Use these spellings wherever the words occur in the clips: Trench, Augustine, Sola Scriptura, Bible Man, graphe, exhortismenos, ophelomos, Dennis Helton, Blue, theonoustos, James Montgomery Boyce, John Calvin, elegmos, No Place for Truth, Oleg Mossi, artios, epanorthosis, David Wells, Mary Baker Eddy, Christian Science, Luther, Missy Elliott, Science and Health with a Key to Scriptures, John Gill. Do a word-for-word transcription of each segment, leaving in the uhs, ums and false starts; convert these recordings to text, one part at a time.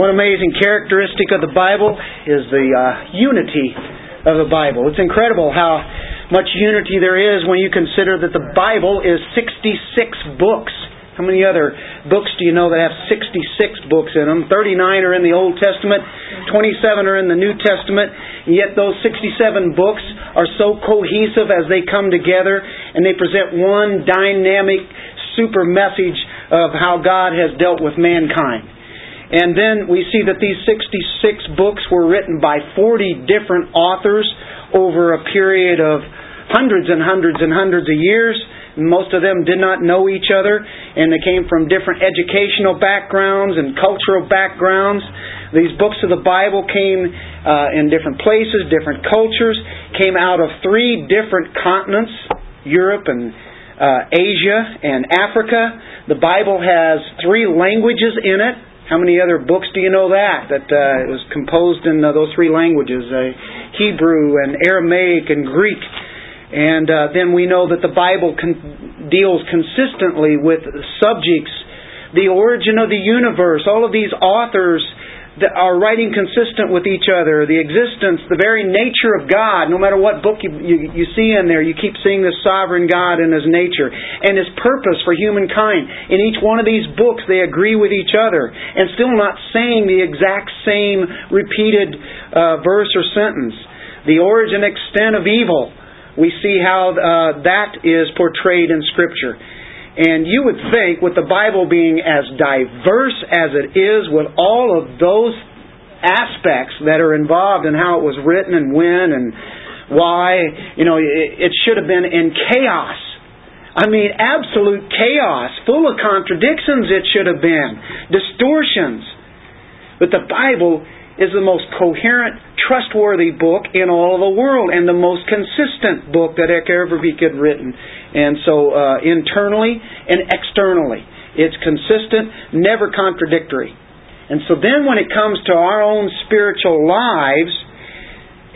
One amazing characteristic of the Bible is the uh, unity of the Bible. It's incredible how much unity there is when you consider that the Bible is sixty-six books. How many other books do you know that have sixty-six books in them? thirty-nine are in the Old Testament, twenty-seven are in the New Testament, and yet those sixty-seven books are so cohesive as they come together, and they present one dynamic, super message of how God has dealt with mankind. And then we see that these sixty-six books were written by forty different authors over a period of hundreds and hundreds and hundreds of years. Most of them did not know each other, and they came from different educational backgrounds and cultural backgrounds. These books of the Bible came uh, in different places, different cultures, came out of three different continents, Europe and uh, Asia and Africa. The Bible has three languages in it. How many other books do you know that? That uh, it was composed in uh, those three languages, uh, Hebrew and Aramaic and Greek. And uh, then we know that the Bible con- deals consistently with subjects, the origin of the universe. All of these authors that are writing consistent with each other, the existence, the very nature of God. No matter what book you, you, you see in there, you keep seeing this sovereign God and His nature and His purpose for humankind. In each one of these books, they agree with each other and still not saying the exact same repeated uh, verse or sentence. The origin and extent of evil, we see how uh, that is portrayed in Scripture. And you would think, with the Bible being as diverse as it is, with all of those aspects that are involved in how it was written and when and why, you know, it should have been in chaos. I mean, absolute chaos, full of contradictions it should have been, distortions. But the Bible is the most coherent, trustworthy book in all of the world and the most consistent book that ever be written. And so uh, internally and externally, it's consistent, never contradictory. And so then when it comes to our own spiritual lives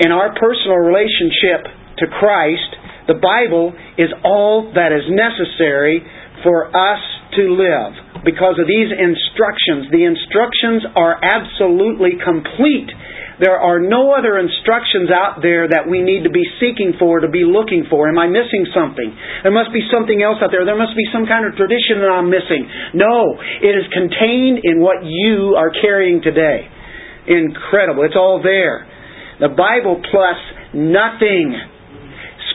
and our personal relationship to Christ, the Bible is all that is necessary for us to live. Because of these instructions, the instructions are absolutely complete. There are no other instructions out there that we need to be seeking for, to be looking for. Am I missing something? There must be something else out there. There must be some kind of tradition that I'm missing. No, it is contained in what you are carrying today. Incredible. It's all there. The Bible plus nothing.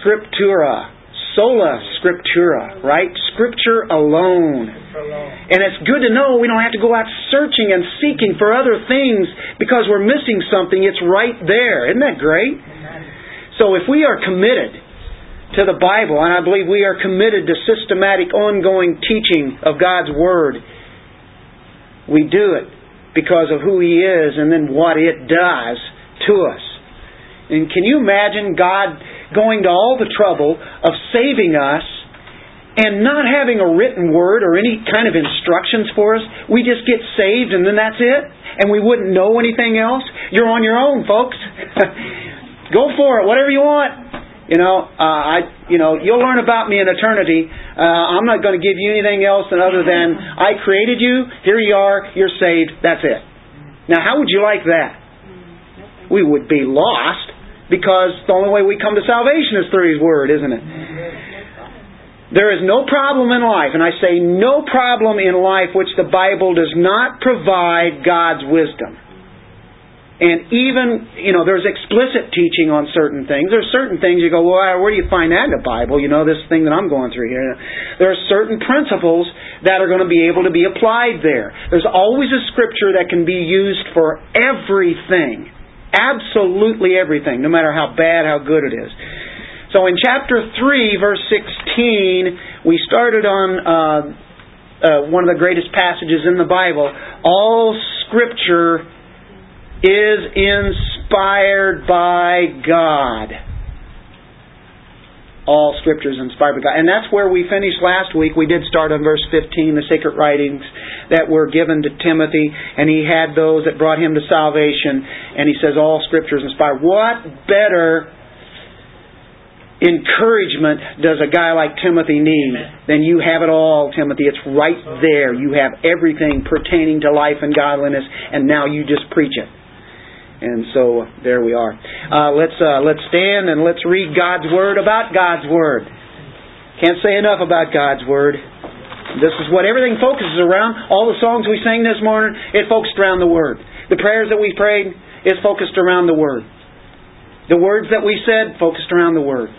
Scriptura. Sola Scriptura, right? Scripture alone. And it's good to know we don't have to go out searching and seeking for other things because we're missing something. It's right there. Isn't that great? So if we are committed to the Bible, and I believe we are committed to systematic, ongoing teaching of God's Word, we do it because of who He is and then what it does to us. And can you imagine God going to all the trouble of saving us and not having a written word or any kind of instructions for us? We just get saved and then that's it? And we wouldn't know anything else? You're on your own, folks. Go for it, whatever you want. You know, uh, I, you know, you'll learn about me in eternity. Uh, I'm not going to give you anything else other than I created you, here you are, you're saved, that's it. Now, how would you like that? We would be lost. Because the only way we come to salvation is through His Word, isn't it? There is no problem in life, and I say no problem in life which the Bible does not provide God's wisdom. And even, you know, there's explicit teaching on certain things. There's certain things you go, well, where do you find that in the Bible? You know, this thing that I'm going through here. There are certain principles that are going to be able to be applied there. There's always a Scripture that can be used for everything. Absolutely everything, no matter how bad, how good it is. So in chapter three, verse sixteen, we started on uh, uh, one of the greatest passages in the Bible. All Scripture is inspired by God. All Scripture is inspired by God. And that's where we finished last week. We did start on verse fifteen, the sacred writings that were given to Timothy, and he had those that brought him to salvation. And he says, all Scripture is inspired. What better encouragement does a guy like Timothy need, then you have it all, Timothy. It's right there. You have everything pertaining to life and godliness, and now you just preach it. And so there we are. Uh, let's uh, let's stand and let's read God's Word about God's Word. Can't say enough about God's Word. This is what everything focuses around. All the songs we sang this morning, it focused around the Word. The prayers that we prayed, it focused around the Word. The words that we said focused around the Word.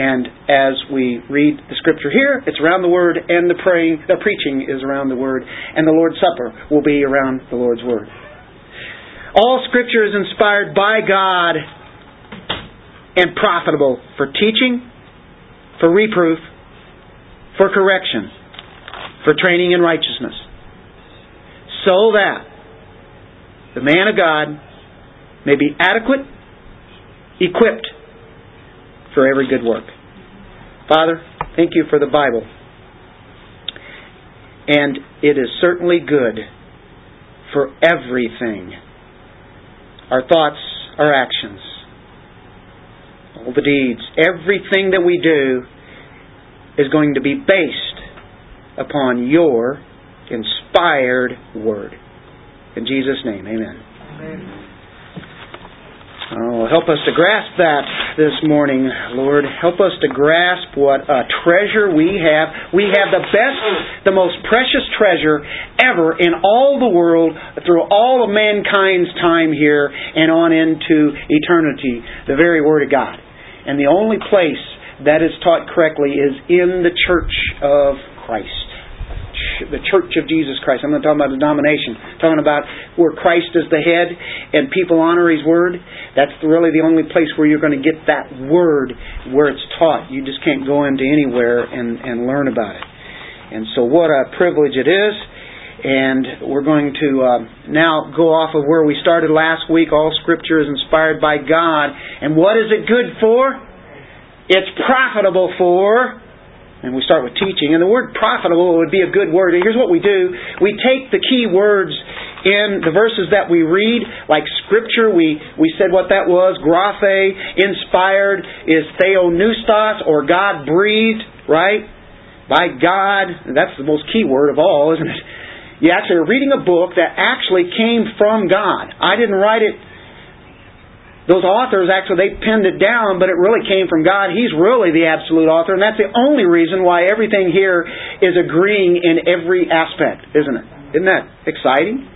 And as we read the Scripture here, it's around the Word, and the praying, the preaching is around the Word, and the Lord's Supper will be around the Lord's Word. All Scripture is inspired by God and profitable for teaching, for reproof, for correction, for training in righteousness, so that the man of God may be adequate, equipped for every good work. Father, thank you for the Bible. And it is certainly good for everything. Our thoughts, our actions, all the deeds, everything that we do is going to be based upon your inspired Word. In Jesus' name, amen. Amen. Oh, help us to grasp that this morning, Lord. Help us to grasp what a treasure we have. We have the best, the most precious treasure ever in all the world, through all of mankind's time here and on into eternity, the very Word of God. And the only place that is taught correctly is in the Church of Christ. The Church of Jesus Christ. I'm not talking about denomination. I'm talking about where Christ is the head and people honor His Word. That's really the only place where you're going to get that Word where it's taught. You just can't go into anywhere and, and learn about it. And so what a privilege it is. And we're going to uh, now go off of where we started last week. All Scripture is inspired by God. And what is it good for? It's profitable for... And we start with teaching. And the word profitable would be a good word. Here's what we do. We take the key words in the verses that we read, like Scripture. We, we said what that was. Graphe, inspired, is theonoustos, or God-breathed, right? By God. That's the most key word of all, isn't it? You actually are reading a book that actually came from God. I didn't write it. Those authors, actually, they pinned it down, but it really came from God. He's really the absolute author, and that's the only reason why everything here is agreeing in every aspect, isn't it? Isn't that exciting?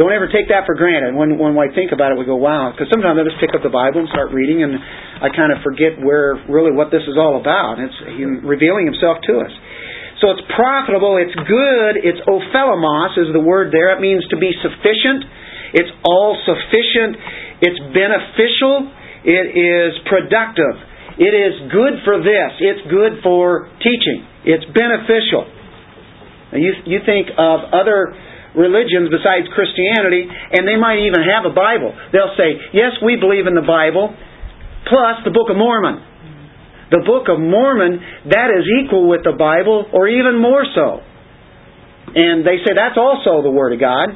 Don't ever take that for granted. When, when I think about it, we go, wow. Because sometimes I just pick up the Bible and start reading, and I kind of forget where really what this is all about. It's Him revealing Himself to us. So it's profitable, it's good, it's ophelomos is the word there. It means to be sufficient. It's all-sufficient. It's beneficial. It is productive. It is good for this. It's good for teaching. It's beneficial. Now you, you think of other religions besides Christianity, and they might even have a Bible. They'll say, yes, we believe in the Bible, plus the Book of Mormon. The Book of Mormon, that is equal with the Bible, or even more so. And they say that's also the Word of God.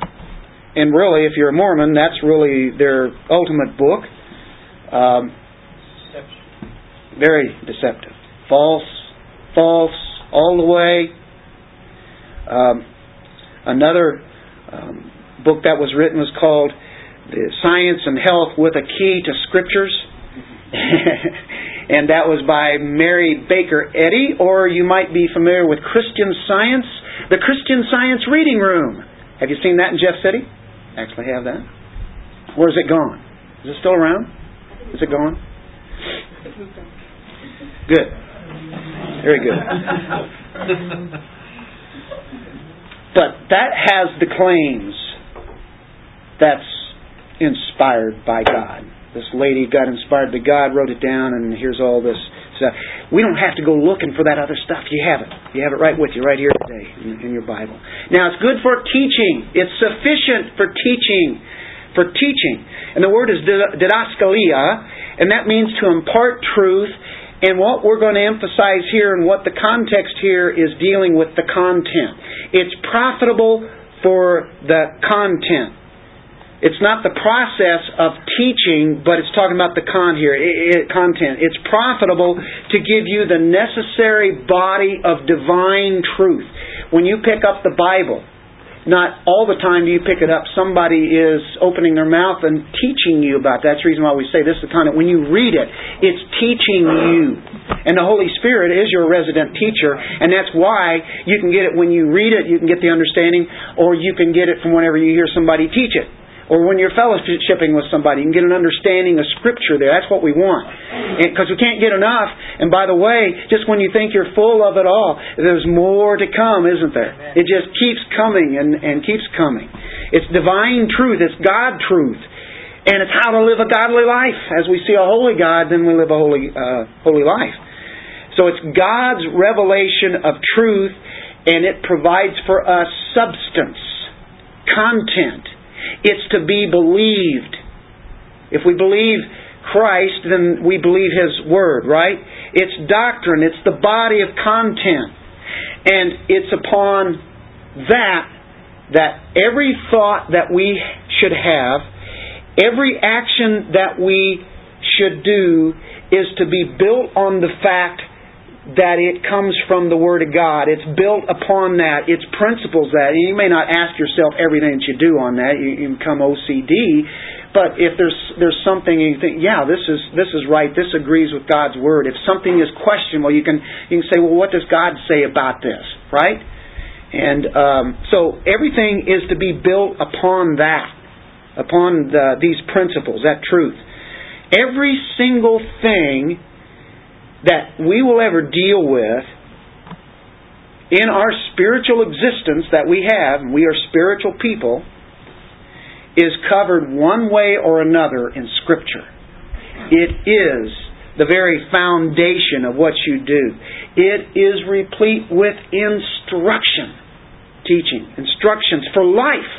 And really, if you're a Mormon, that's really their ultimate book. Um, deceptive. Very deceptive. False, false, all the way. Um, another um, book that was written was called Science and Health with a Key to Scriptures. And that was by Mary Baker Eddy, or you might be familiar with Christian Science, the Christian Science Reading Room. Have you seen that in Jeff City? Actually have that. Where is it gone? Is it still around? Is it gone? Good. Very good. But that has the claims that's inspired by God. This lady got inspired by God, wrote it down, and here's all this stuff. We don't have to go looking for that other stuff. You have it. You have it right with you, right here today in, in your Bible. Now, it's good for teaching. It's sufficient for teaching. For teaching. And the word is didaskalia, and that means to impart truth. And what we're going to emphasize here and what the context here is dealing with the content. It's profitable for the content. It's not the process of teaching, but it's talking about the con here, it, it, content. It's profitable to give you the necessary body of divine truth. When you pick up the Bible, not all the time do you pick it up. Somebody is opening their mouth and teaching you about that. That's the reason why we say this is the content. When you read it, it's teaching you. And the Holy Spirit is your resident teacher. And that's why you can get it when you read it, you can get the understanding, or you can get it from whenever you hear somebody teach it. Or when you're fellowshipping with somebody, you can get an understanding of Scripture there. That's what we want. Because we can't get enough. And by the way, just when you think you're full of it all, there's more to come, isn't there? Amen. It just keeps coming and, and keeps coming. It's divine truth. It's God truth. And it's how to live a godly life. As we see a holy God, then we live a holy, uh, holy life. So it's God's revelation of truth, and it provides for us substance, content. It's to be believed. If we believe Christ, then we believe His Word, right? It's doctrine. It's the body of content. And it's upon that that every thought that we should have, every action that we should do, is to be built on the fact that it comes from the Word of God. It's built upon that. It's principles that. You may not ask yourself everything that you do on that. You, you become O C D. But if there's there's something you think, yeah, this is this is right. This agrees with God's Word. If something is questionable, you can you can say, well, what does God say about this, right? And um, so everything is to be built upon that, upon the, these principles, that truth. Every single thing that we will ever deal with in our spiritual existence that we have, and we are spiritual people, is covered one way or another in Scripture. It is the very foundation of what you do. It is replete with instruction, teaching, instructions for life.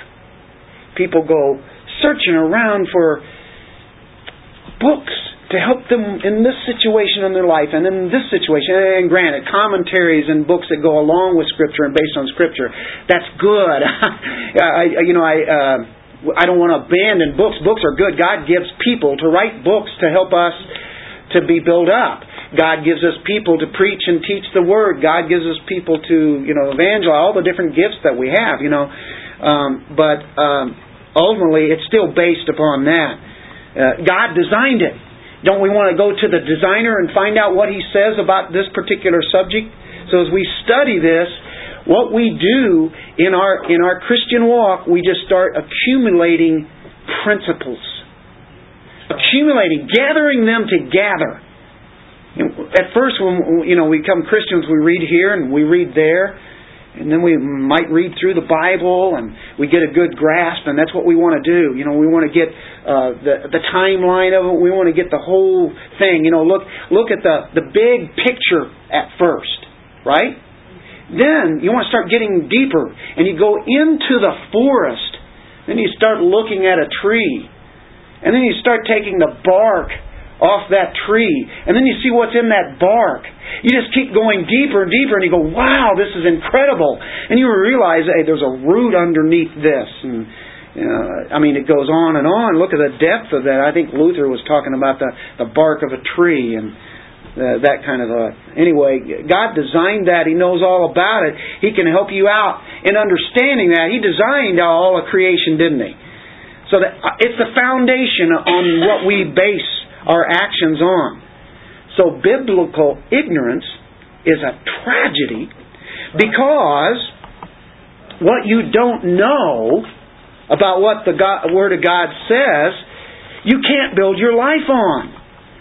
People go searching around for books to help them in this situation in their life and in this situation. And granted, commentaries and books that go along with Scripture and based on Scripture, that's good. I, you know, I uh, I don't want to abandon books. Books are good. God gives people to write books to help us to be built up. God gives us people to preach and teach the Word. God gives us people to, you know, evangelize. All the different gifts that we have, you know. Um, but um, ultimately, it's still based upon that. Uh, God designed it. Don't we want to go to the designer and find out what he says about this particular subject? So as we study this, what we do in our in our Christian walk, we just start accumulating principles. Accumulating, gathering them together. At first, when you know we become Christians, we read here and we read there. And then we might read through the Bible and we get a good grasp, and that's what we want to do. You know, we want to get uh, the the timeline of it. We want to get the whole thing. You know, look look at the, the big picture at first, right? Then you want to start getting deeper, and you go into the forest. Then you start looking at a tree. And then you start taking the bark off that tree. And then you see what's in that bark. You just keep going deeper and deeper, and you go, wow, this is incredible. And you realize, hey, there's a root underneath this. And you know, I mean, it goes on and on. Look at the depth of that. I think Luther was talking about the, the bark of a tree and uh, that kind of a... Anyway, God designed that. He knows all about it. He can help you out in understanding that. He designed all of creation, didn't He? So that it's the foundation on what we base our actions on. So biblical ignorance is a tragedy, because what you don't know about what the God, Word of God says, you can't build your life on.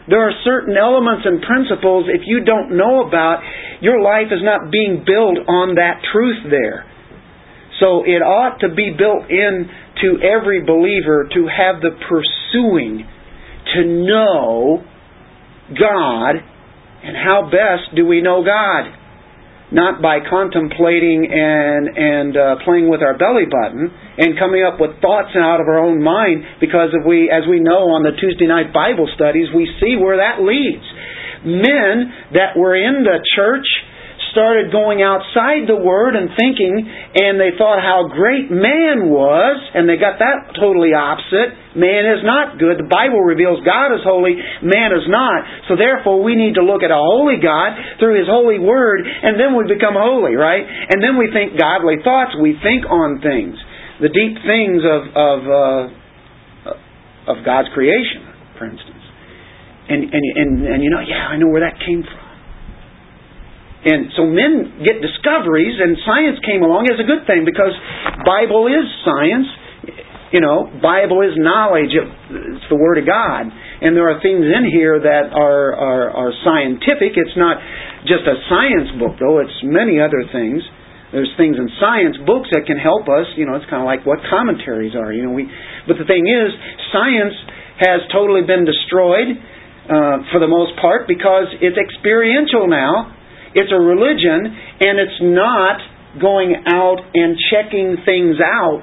There are certain elements and principles, if you don't know about, your life is not being built on that truth there. So it ought to be built in to every believer to have the pursuing to know God, and how best do we know God? Not by contemplating and and uh, playing with our belly button and coming up with thoughts out of our own mind, because if we, as we know on the Tuesday night Bible studies, we see where that leads. Men that were in the church started going outside the Word and thinking, and they thought how great man was, and they got that totally opposite. Man is not good. The Bible reveals God is holy, man is not. So therefore we need to look at a holy God through His holy Word, and then we become holy, right? And then we think godly thoughts, we think on things, the deep things of, of, uh, of God's creation, for instance. And, and, and, and you know, yeah, I know where that came from. And so men get discoveries, and science came along as a good thing, because Bible is science. You know, Bible is knowledge. It's the Word of God. And there are things in here that are, are, are scientific. It's not just a science book, though. It's many other things. There's things in science books that can help us. You know, it's kind of like what commentaries are. You know, we. But the thing is, science has totally been destroyed uh, for the most part, because it's experiential now. It's a religion, and it's not going out and checking things out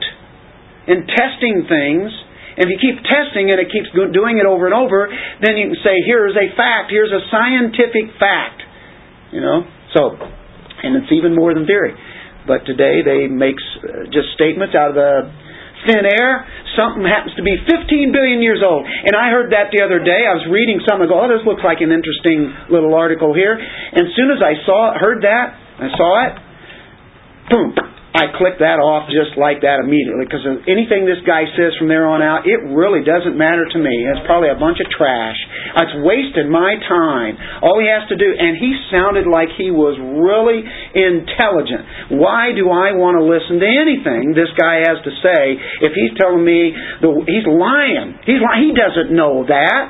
and testing things. And if you keep testing it, it keeps doing it over and over, then you can say, here's a fact, here's a scientific fact. You know? So, and it's even more than theory. But today they make just statements out of the thin air. Something happens to be fifteen billion years old. And I heard that the other day. I was reading something. I go, oh, this looks like an interesting little article here. And as soon as I saw it, heard that, I saw it, boom, I clicked that off just like that immediately. Because anything this guy says from there on out, it really doesn't matter to me. It's probably a bunch of trash. It's wasted my time. All he has to do, and he sounded like he was really intelligent. Why do I want to listen to anything this guy has to say if he's telling me the, he's lying? He's li- he doesn't know that.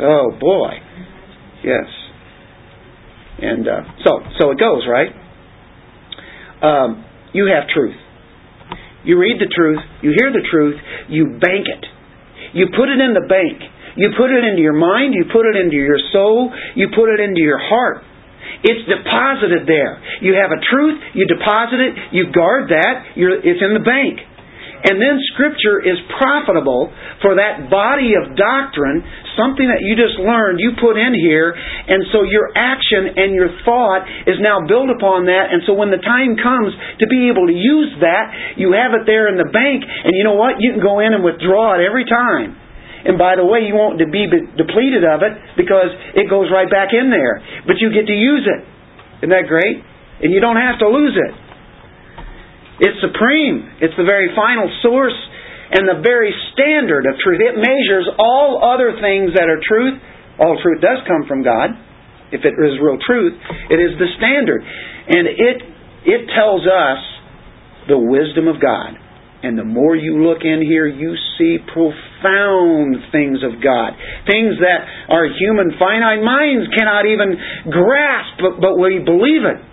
Oh boy, yes. And uh, so so it goes, right? Um, you have truth. You read the truth. You hear the truth. You bank it. You put it in the bank. You put it into your mind. You put it into your soul. You put it into your heart. It's deposited there. You have a truth. You deposit it. You guard that. You're, it's in the bank. And then Scripture is profitable for that body of doctrine, something that you just learned, you put in here, and so your action and your thought is now built upon that, and so when the time comes to be able to use that, you have it there in the bank, and you know what? You can go in and withdraw it every time. And by the way, you won't be depleted of it, because it goes right back in there. But you get to use it. Isn't that great? And you don't have to lose it. It's supreme. It's the very final source and the very standard of truth. It measures all other things that are truth. All truth does come from God. If it is real truth, it is the standard. And it it tells us the wisdom of God. And the more you look in here, you see profound things of God. Things that our human finite minds cannot even grasp, but, but we believe it.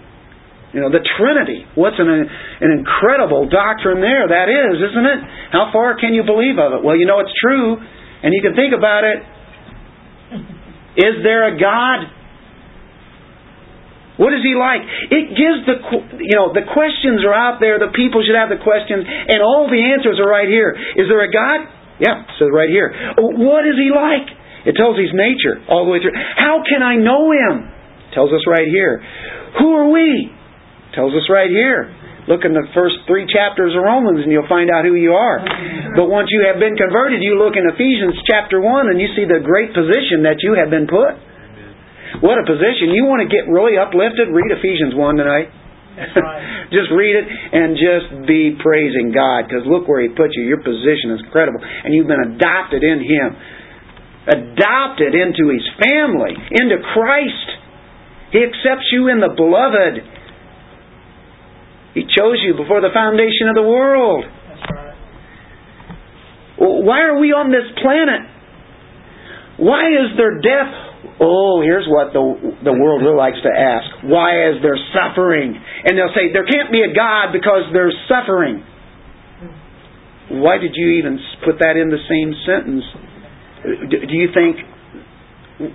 You know, the Trinity. What's an an incredible doctrine there that is, isn't it? How far can you believe of it? Well, you know it's true, and you can think about it. Is there a God? What is He like? It gives the, you know, the questions are out there. The people should have the questions, and all the answers are right here. Is there a God? Yeah, it says right here. What is He like? It tells His nature all the way through. How can I know Him? It tells us right here. Who are we? Tells us right here. Look in the first three chapters of Romans and you'll find out who you are. But once you have been converted, you look in Ephesians chapter one and you see the great position that you have been put. What a position. You want to get really uplifted? Read Ephesians one tonight. That's right. Just read it and just be praising God, because look where He put you. Your position is incredible. And you've been adopted in Him. Adopted into His family. Into Christ. He accepts you in the Beloved. He chose you before the foundation of the world. That's right. Why are we on this planet? Why is there death? Oh, here's what the the world really likes to ask. Why is there suffering? And they'll say, there can't be a God because there's suffering. Why did you even put that in the same sentence? Do you think,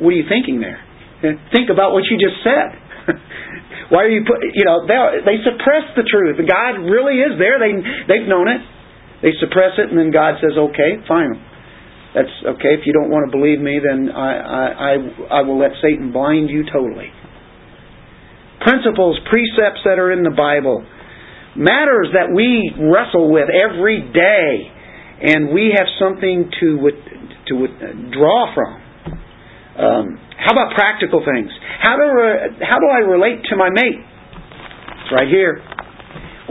what are you thinking there? Think about what you just said. Why are you put? You know, they they suppress the truth. God really is there. They they've known it. They suppress it, and then God says, "Okay, fine. That's okay. If you don't want to believe me, then I I I, I will let Satan blind you totally." principles, precepts that are in the Bible, matters that we wrestle with every day, and we have something to to draw from. Um, how about practical things? How do I, how do I relate to my mate? It's right here.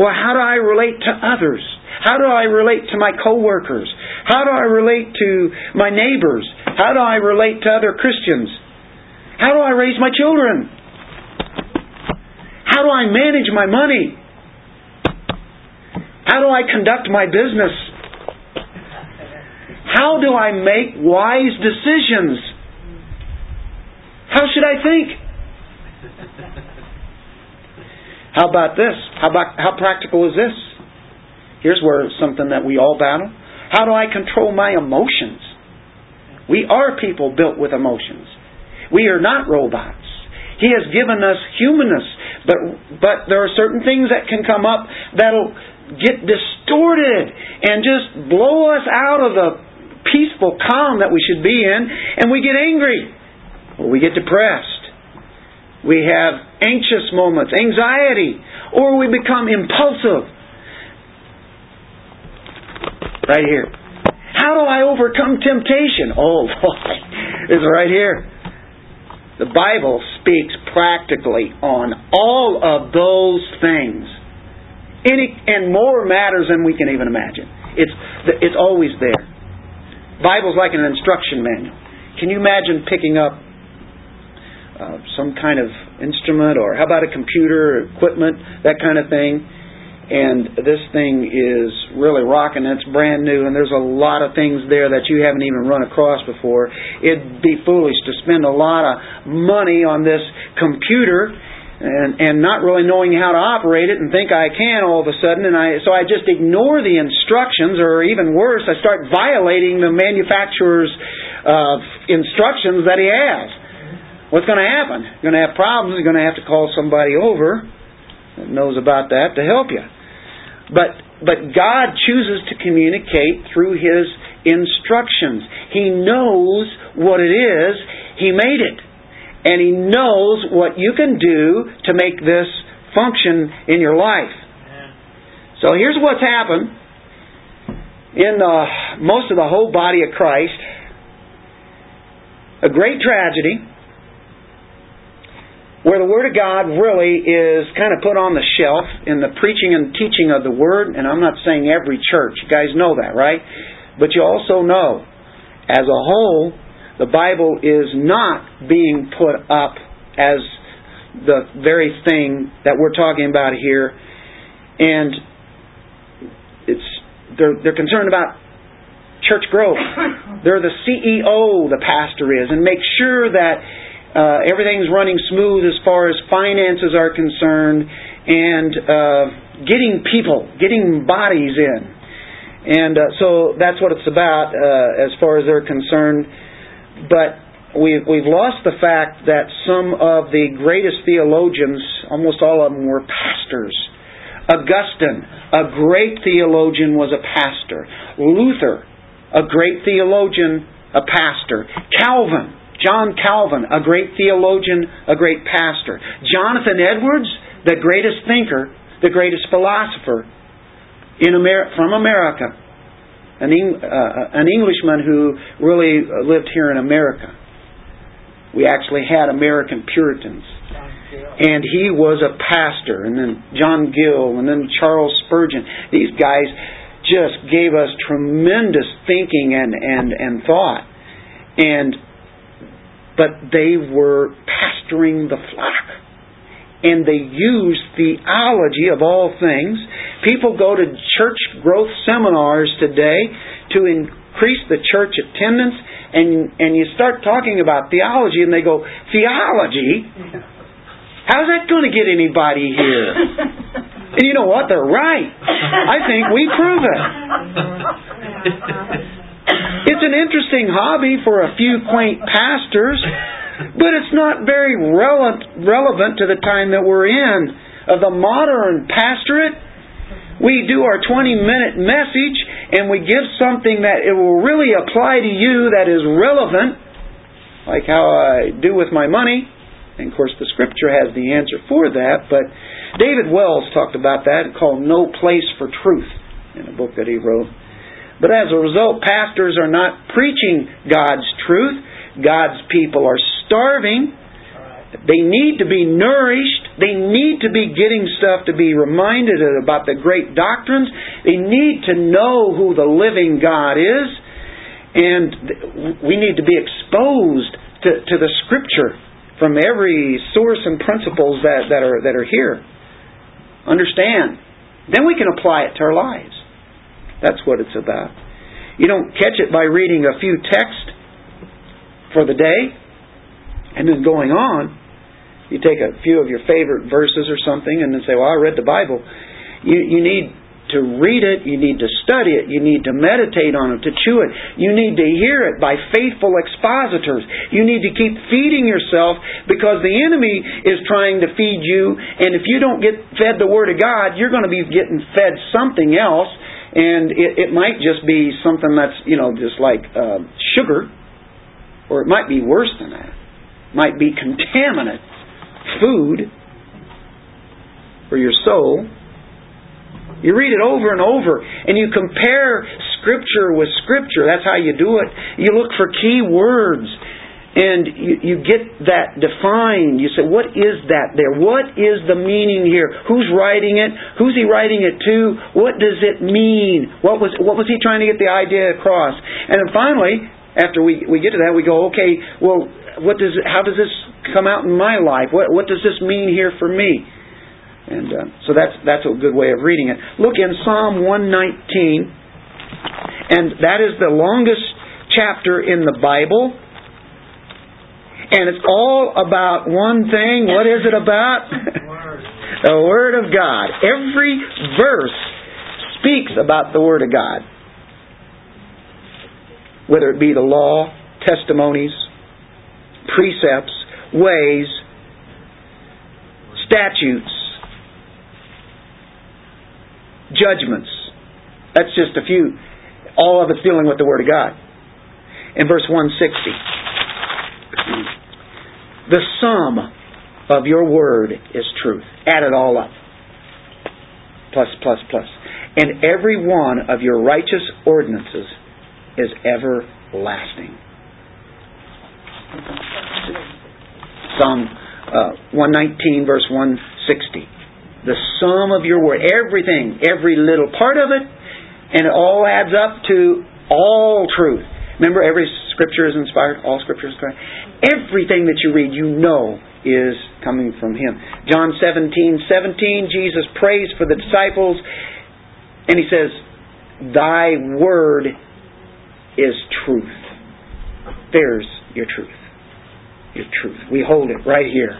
Or how do I relate to others? How do I relate to my coworkers? How do I relate to my neighbors? How do I relate to other Christians? How do I raise my children? How do I manage my money? How do I conduct my business? How do I make wise decisions? How should I think? How about this? How about, how practical is this? Here's where something that we all battle. How do I control my emotions? We are people built with emotions. We are not robots. He has given us humanness, but but there are certain things that can come up that'll get distorted and just blow us out of the peaceful calm that we should be in, and we get angry, or we get depressed. We have anxious moments, anxiety, or we become impulsive. Right here. How do I overcome temptation? Oh, it's right here. The Bible speaks practically on all of those things. Any and more matters than we can even imagine. It's it's always there. The Bible's like an instruction manual. Can you imagine picking up uh, some kind of instrument, or how about a computer, equipment, that kind of thing? And this thing is really rocking. It's brand new, and there's a lot of things there that you haven't even run across before. It'd be foolish to spend a lot of money on this computer and, and not really knowing how to operate it and think I can all of a sudden. And I so I just ignore the instructions, or even worse, I start violating the manufacturer's uh, instructions that he has. What's going to happen? You're going to have problems. You're going to have to call somebody over that knows about that to help you. But but God chooses to communicate through His instructions. He knows what it is. He made it. And He knows what you can do to make this function in your life. So here's what's happened in the, most of the whole body of Christ. A great tragedy where the Word of God really is kind of put on the shelf in the preaching and teaching of the Word. And I'm not saying every church. You guys know that, right? But you also know, as a whole, the Bible is not being put up as the very thing that we're talking about here. And it's they're, they're concerned about church growth. They're the C E O, the pastor is, and make sure that Uh, everything's running smooth as far as finances are concerned, and uh, getting people, getting bodies in. And uh, so that's what it's about uh, as far as they're concerned. But we've, we've lost the fact that some of the greatest theologians, almost all of them, were pastors. Augustine, a great theologian, was a pastor. Luther, a great theologian, a pastor. Calvin. John Calvin, a great theologian, a great pastor. Jonathan Edwards, the greatest thinker, the greatest philosopher in Amer- from America. An, Eng- uh, an Englishman who really lived here in America. We actually had American Puritans. And he was a pastor. And then John Gill, and then Charles Spurgeon. These guys just gave us tremendous thinking and, and, and thought. And but they were pastoring the flock. And they used theology of all things. People go to church growth seminars today to increase the church attendance. And, and you start talking about theology, and they go, theology? How's that going to get anybody here? And you know what? They're right. I think we prove it. It's an interesting hobby for a few quaint pastors, but it's not very rele- relevant to the time that we're in. Of the modern pastorate, we do our twenty-minute message, and we give something that it will really apply to you that is relevant, like how I do with my money, And of course the Scripture has the answer for that, but David Wells talked about that and called No Place for Truth in a book that he wrote. But as a result, pastors are not preaching God's truth. God's people are starving. They need to be nourished. They need to be getting stuff to be reminded about the great doctrines. They need to know who the living God is. And we need to be exposed to, to the Scripture from every source and principles that, that are that are here. Understand. Then we can apply it to our lives. That's what it's about. You don't catch it by reading a few texts for the day and then going on. You take a few of your favorite verses or something and then say, well, I read the Bible. You, you need to read it. You need to study it. You need to meditate on it, to chew it. You need to hear it by faithful expositors. You need to keep feeding yourself, because the enemy is trying to feed you, and if you don't get fed the Word of God, you're going to be getting fed something else, and it, it might just be something that's, you know, just like uh, sugar, or it might be worse than that. Might be contaminant food for your soul. You read it over and over, and you compare Scripture with Scripture. That's how you do it. You look for key words, and you, you get that defined. You say, what is that there? What is the meaning here? Who's writing it? Who's he writing it to? What does it mean? What was what was he trying to get the idea across? And then finally, after we, we get to that, we go, okay, well, what does how does this come out in my life? What what does this mean here for me? And uh, so that's that's a good way of reading it. Look in Psalm one nineteen, and that is the longest chapter in the Bible, and it's all about one thing. What is it about? The Word of God. Every verse speaks about the Word of God, whether it be the law, testimonies, precepts, ways, statutes, judgments. That's just a few. All of it's dealing with the Word of God. In verse one sixty, the sum of your word is truth. Add it all up. Plus, plus, plus. And every one of your righteous ordinances is everlasting. Psalm uh, one nineteen, verse one sixty. The sum of your word, everything, every little part of it, and it all adds up to all truth. Remember, every Scripture is inspired, all Scripture is inspired. Everything that you read, you know, is coming from Him. John seventeen seventeen, Jesus prays for the disciples, and He says, thy word is truth. There's your truth. Your truth. We hold it right here.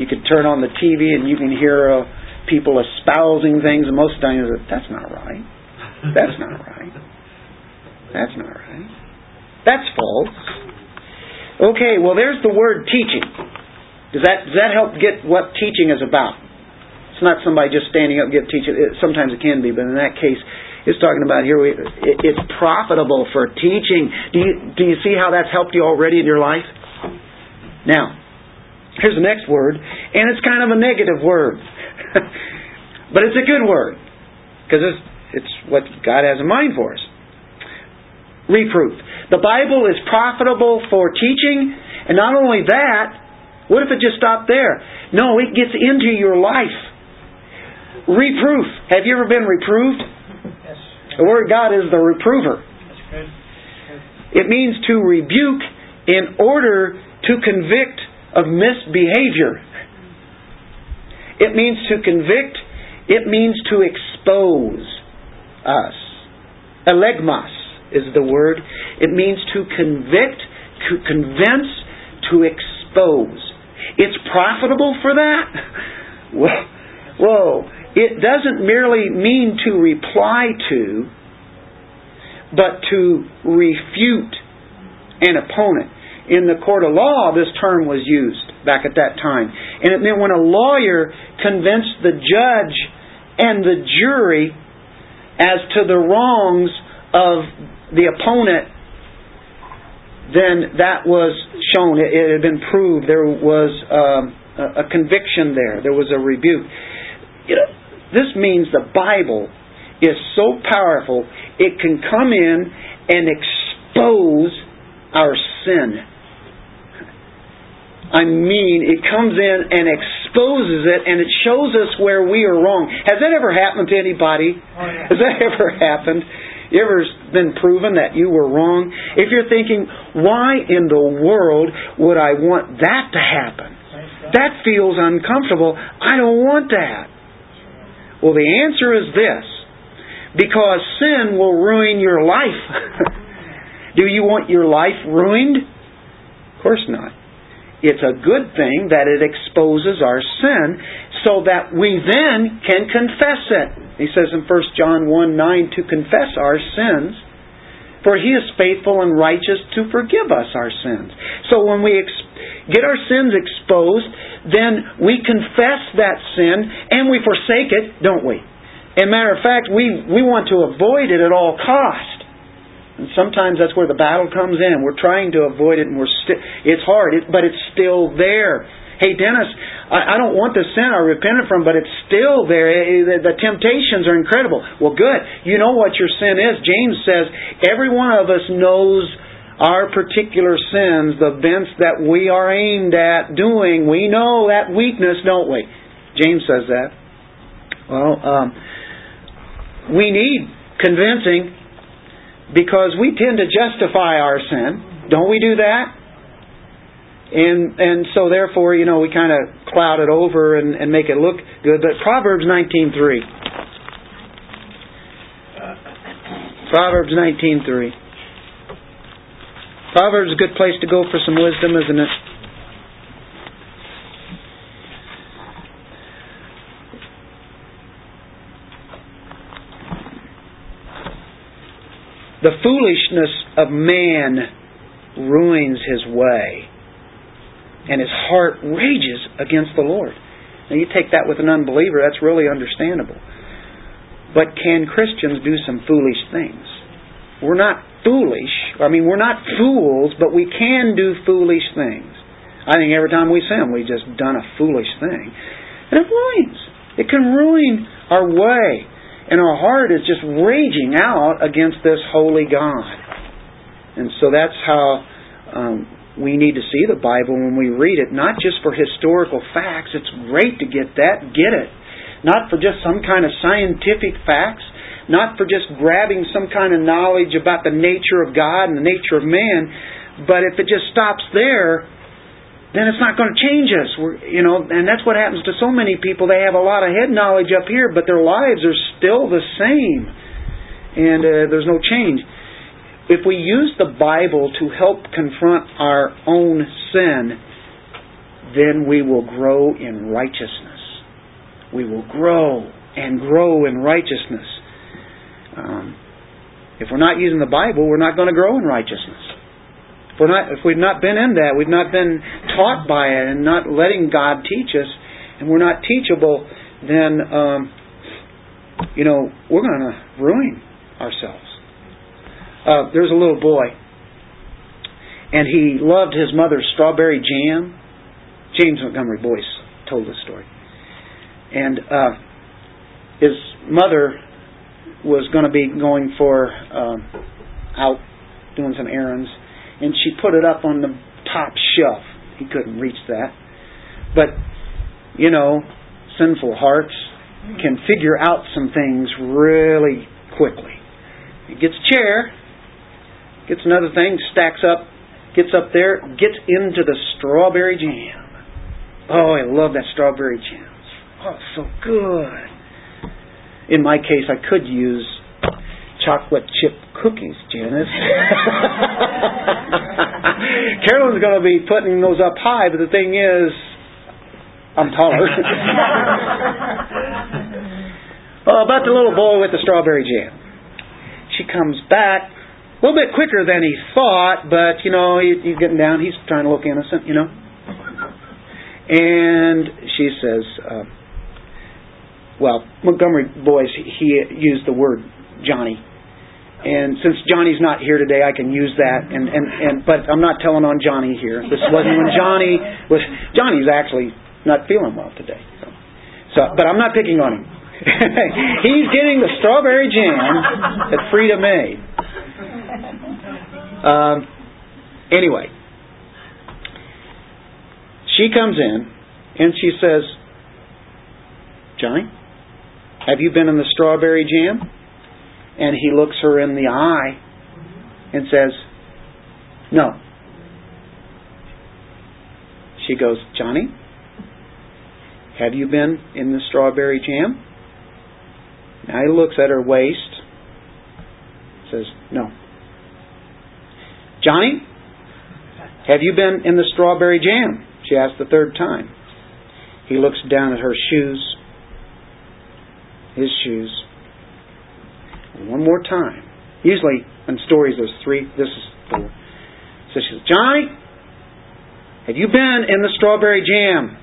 You could turn on the T V and you can hear uh, people espousing things, and most times that's not right. That's not right. That's not right. That's false. Okay, well, there's the word teaching. Does that does that help get what teaching is about? It's not somebody just standing up and get teaching. It, sometimes it can be, but in that case, it's talking about here. We, it, it's profitable for teaching. Do you do you see how that's helped you already in your life? Now, here's the next word, and it's kind of a negative word. But it's a good word, because it's, it's what God has in mind for us. Reproof. The Bible is profitable for teaching, and not only that, what if it just stopped there? No, it gets into your life. Reproof. Have you ever been reproved? Yes. The Word of God is the reprover. That's good. That's good. It means to rebuke in order to convict of misbehavior. It means to convict. It means to expose us. Elegmos is the word. It means to convict, to convince, to expose. It's profitable for that? Whoa. It doesn't merely mean to reply to, but to refute an opponent. In the court of law, this term was used back at that time. And it meant when a lawyer convinced the judge and the jury as to the wrongs of the opponent then that was shown. It, it had been proved. There was um, a, a conviction there. There was a rebuke. You know, this means the Bible is so powerful, it can come in and expose our sin. I mean, it comes in and exposes it, and it shows us where we are wrong. Has that ever happened to anybody? Oh, yeah. Has that ever happened? You ever been proven that you were wrong? If you're thinking, why in the world would I want that to happen? That feels uncomfortable. I don't want that. Well, the answer is this. Because sin will ruin your life. Do you want your life ruined? Of course not. It's a good thing that it exposes our sin so that we then can confess it. He says in First John one nine to confess our sins, for He is faithful and righteous to forgive us our sins. So when we ex- get our sins exposed, then we confess that sin and we forsake it, don't we? As a matter of fact, we, we want to avoid it at all cost. And sometimes that's where the battle comes in. We're trying to avoid it, and we're sti- it's hard, it, but it's still there. Hey, Dennis, I, I don't want the sin I repented from, but it's still there. It, it, the temptations are incredible. Well, good. You know what your sin is. James says, every one of us knows our particular sins, the events that we are aimed at doing. We know that weakness, don't we? James says that. Well, um... we need convincing, because we tend to justify our sin. Don't we do that? And and so therefore, you know, we kind of cloud it over and, and make it look good. But Proverbs nineteen three. Proverbs nineteen three. Proverbs is a good place to go for some wisdom, isn't it? The foolishness of man ruins his way, and his heart rages against the Lord. Now, you take that with an unbeliever, that's really understandable. But can Christians do some foolish things? We're not foolish. I mean, we're not fools, but we can do foolish things. I think every time we sin, we've just done a foolish thing. And it ruins. It can ruin our way. And our heart is just raging out against this holy God. And so that's how um, we need to see the Bible when we read it. Not just for historical facts. It's great to get that. Get it. Not for just some kind of scientific facts. Not for just grabbing some kind of knowledge about the nature of God and the nature of man. But if it just stops there, then it's not going to change us. We're, you know, and that's what happens to so many people. They have a lot of head knowledge up here, but their lives are still the same. And uh, there's no change. If we use the Bible to help confront our own sin, then we will grow in righteousness. We will grow and grow in righteousness. Um, if we're not using the Bible, we're not going to grow in righteousness. If, we're not, if we've not been in that, we've not been taught by it and not letting God teach us, and we're not teachable, then, um, you know, we're going to ruin ourselves. Uh, there's a little boy, and he loved his mother's strawberry jam. James Montgomery Boyce told this story. And uh, his mother was going to be going for um, out doing some errands, and she put it up on the top shelf. He couldn't reach that. But, you know, sinful hearts can figure out some things really quickly. He gets a chair, gets another thing, stacks up, gets up there, gets into the strawberry jam. Oh, I love that strawberry jam. Oh, it's so good. In my case, I could use chocolate chip cookies, Janice. Carolyn's going to be putting those up high, but the thing is, I'm taller. Well, about the little boy with the strawberry jam. She comes back a little bit quicker than he thought, but, you know, he, he's getting down. He's trying to look innocent, you know. And she says, uh, well, Montgomery Boyce, he, he used the word Johnny. And since Johnny's not here today, I can use that. And, and, and but I'm not telling on Johnny here. This wasn't when Johnny was. Johnny's actually not feeling well today. So, so but I'm not picking on him. He's getting the strawberry jam that Frida made. Um. Anyway, she comes in and she says, "Johnny, have you been in the strawberry jam?" And he looks her in the eye and says, "No." She goes, "Johnny, have you been in the strawberry jam?" Now he looks at her waist, says, "No." "Johnny, have you been in the strawberry jam?" She asks the third time. He looks down at her shoes, his shoes. One more time. Usually in stories there's three. This is four. So she says, "Johnny, have you been in the strawberry jam?"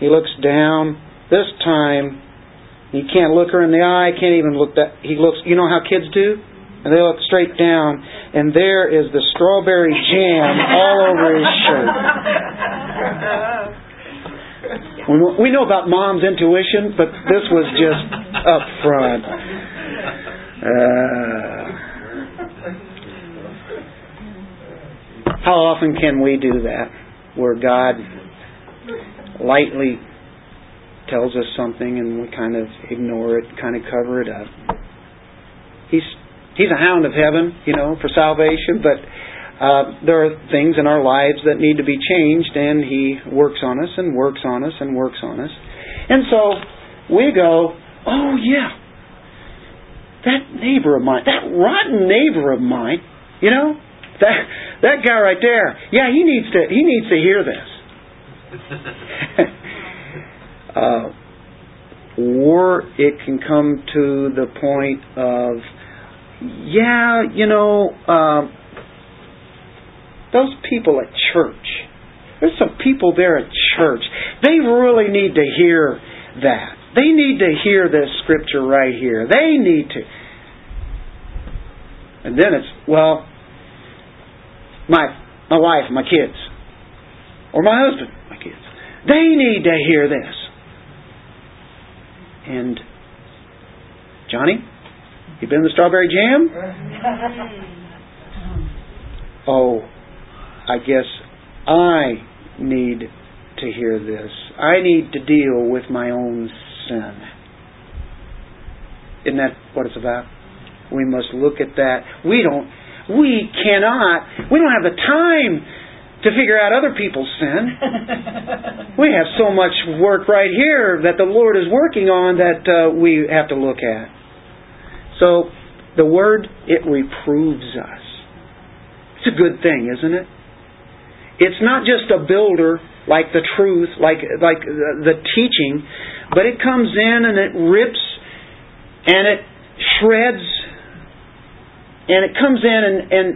He looks down. This time he can't look her in the eye. Can't even look that. He looks. You know how kids do, and they look straight down. And there is the strawberry jam all over his shirt. We know about mom's intuition, but this was just up front. Uh, how often can we do that, where God lightly tells us something and we kind of ignore it, kind of cover it up? He's He's a hound of heaven, you know, for salvation, but Uh, there are things in our lives that need to be changed, and He works on us and works on us and works on us. And so we go, "Oh yeah, that neighbor of mine, that rotten neighbor of mine, you know, that that guy right there, yeah, he needs to he needs to hear this." uh, or it can come to the point of, yeah, you know. Uh, Those people at church. There's some people there at church. They really need to hear that. They need to hear this scripture right here. They need to. And then it's, well, my my wife, my kids, or my husband, my kids. They need to hear this. And Johnny, you been in the strawberry jam? Oh. I guess I need to hear this. I need to deal with my own sin. Isn't that what it's about? We must look at that. We don't, we cannot, we don't have the time to figure out other people's sin. We have so much work right here that the Lord is working on that uh, we have to look at. So, the Word, it reproves us. It's a good thing, isn't it? It's not just a builder, like the truth, like like the teaching, but it comes in and it rips and it shreds and it comes in and, and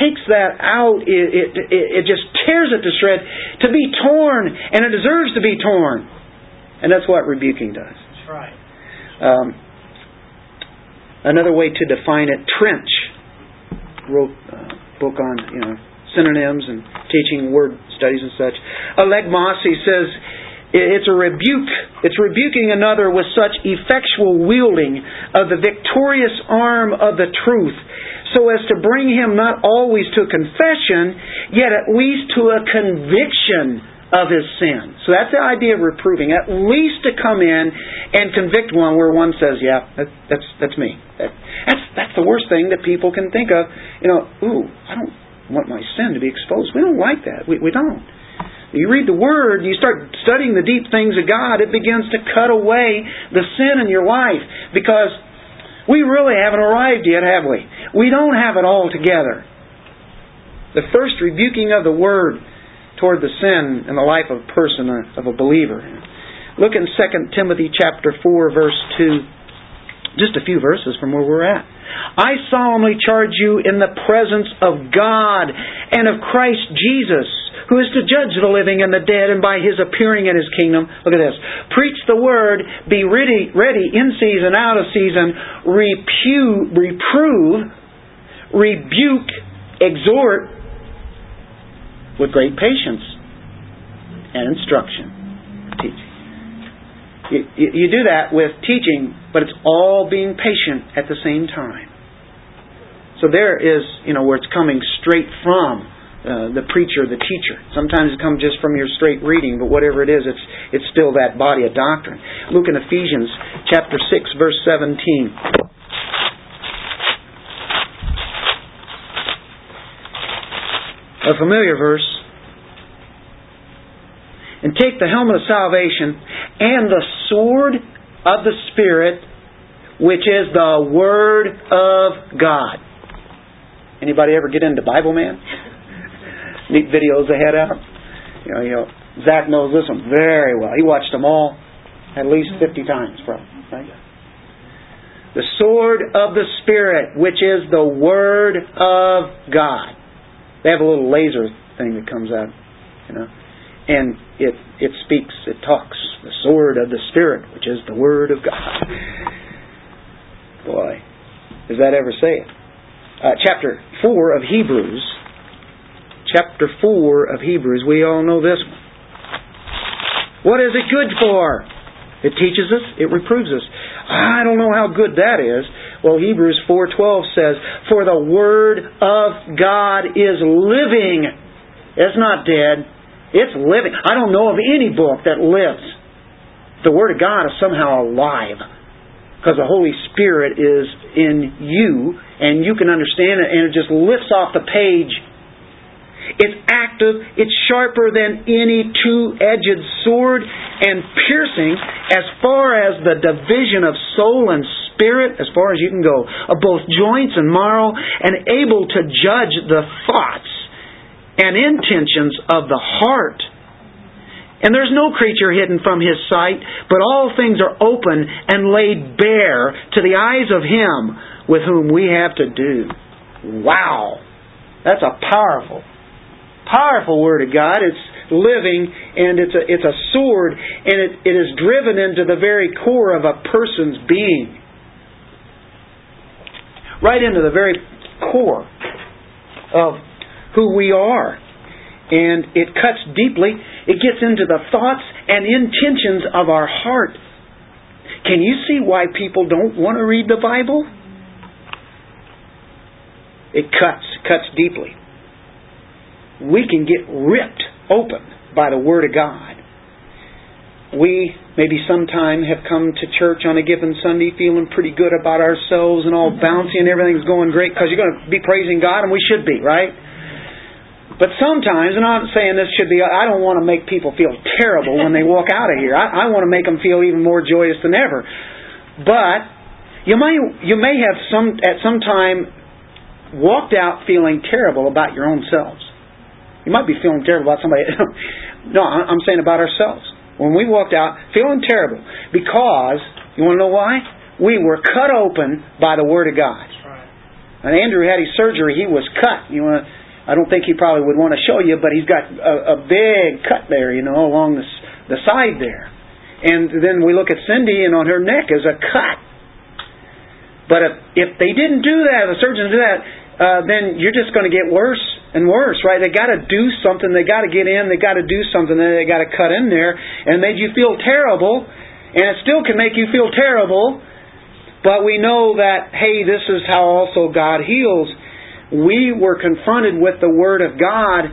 takes that out. It, it, it just tears it to shred, to be torn, and it deserves to be torn. And that's what rebuking does. That's right. Um, another way to define it, Trench wrote a book on, you know, synonyms and teaching word studies and such. Oleg Mossi says it's a rebuke. It's rebuking another with such effectual wielding of the victorious arm of the truth, so as to bring him not always to confession, yet at least to a conviction of his sin. So that's the idea of reproving. At least to come in and convict one where one says, "Yeah, that, that's that's me. That, that's that's the worst thing that people can think of." You know, ooh, I don't. want my sin to be exposed. We don't like that. We, we don't. You read the Word, you start studying the deep things of God, it begins to cut away the sin in your life, because we really haven't arrived yet, have we? We don't have it all together. The first rebuking of the Word toward the sin in the life of a person, of a believer. Look in Second Timothy chapter four, verse two. Just a few verses from where we're at. "I solemnly charge you in the presence of God and of Christ Jesus, who is to judge the living and the dead, and by His appearing in His kingdom. Look at this. Preach the word, be ready, ready in season, out of season, repu, reprove, rebuke, exhort, with great patience and instruction. Teach. You, you, you do that with teaching, but it's all being patient at the same time. So there is, you know, where it's coming straight from uh, the preacher, the teacher. Sometimes it comes just from your straight reading, but whatever it is, it's it's still that body of doctrine. Look in Ephesians chapter six, verse seventeen. A familiar verse. And take the helmet of salvation and the sword of the Spirit, which is the Word of God. Anybody ever get into Bible Man? Neat videos they had out. You know, you know, Zach knows this one very well. He watched them all at least fifty times, probably. Right? The sword of the Spirit, which is the Word of God. They have a little laser thing that comes out, you know, and it it speaks, it talks. The sword of the Spirit, which is the Word of God. Boy, does that ever say it? Uh, chapter four of Hebrews. Chapter four of Hebrews. We all know this one. What is it good for? It teaches us. It reproves us. I don't know how good that is. Well, Hebrews four twelve says, "For the Word of God is living." It's not dead. It's living. I don't know of any book that lives. The Word of God is somehow alive, because the Holy Spirit is in you, and you can understand it, and it just lifts off the page. It's active, it's sharper than any two-edged sword, and piercing as far as the division of soul and spirit, as far as you can go, of both joints and marrow, and able to judge the thoughts and intentions of the heart. And there's no creature hidden from His sight, but all things are open and laid bare to the eyes of Him with whom we have to do. Wow! That's a powerful Powerful Word of God. It's living, and it's a it's a sword, and it, it is driven into the very core of a person's being. Right into the very core of who we are. And it cuts deeply. It gets into the thoughts and intentions of our heart. Can you see why people don't want to read the Bible? It cuts, cuts deeply. We can get ripped open by the Word of God. We maybe sometime have come to church on a given Sunday feeling pretty good about ourselves and all bouncy and everything's going great, because you're going to be praising God, and we should be, right? But sometimes, and I'm not saying this should be, I don't want to make people feel terrible when they walk out of here. I, I want to make them feel even more joyous than ever. But you may, you may have some at some time walked out feeling terrible about your own selves. You might be feeling terrible about somebody. No, I'm saying about ourselves. When we walked out feeling terrible, because, you want to know why? We were cut open by the Word of God. Right. And Andrew had his surgery. He was cut. You want to, I don't think he probably would want to show you, but he's got a, a big cut there, you know, along the, the side there. And then we look at Cindy, and on her neck is a cut. But if, if they didn't do that, the surgeons did that, uh, then you're just going to get worse and worse, right? They got to do something. They got to get in. They got to do something. They got to cut in there, and made you feel terrible. And it still can make you feel terrible. But we know that, hey, this is how also God heals. We were confronted with the Word of God,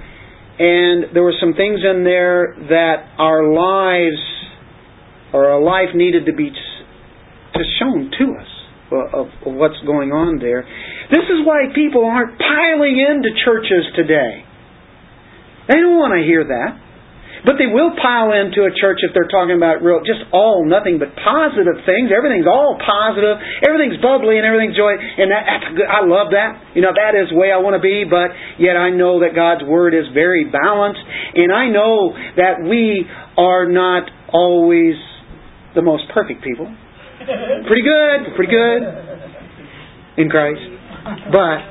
and there were some things in there that our lives or our life needed to be just shown to us of what's going on there. This is why people aren't piling into churches today. They don't want to hear that. But they will pile into a church if they're talking about real, just all, nothing but positive things. Everything's all positive. Everything's bubbly and everything's joy. And that, that's good. I love that. You know, that is the way I want to be. But yet I know that God's Word is very balanced. And I know that we are not always the most perfect people. Pretty good. Pretty good. In Christ. But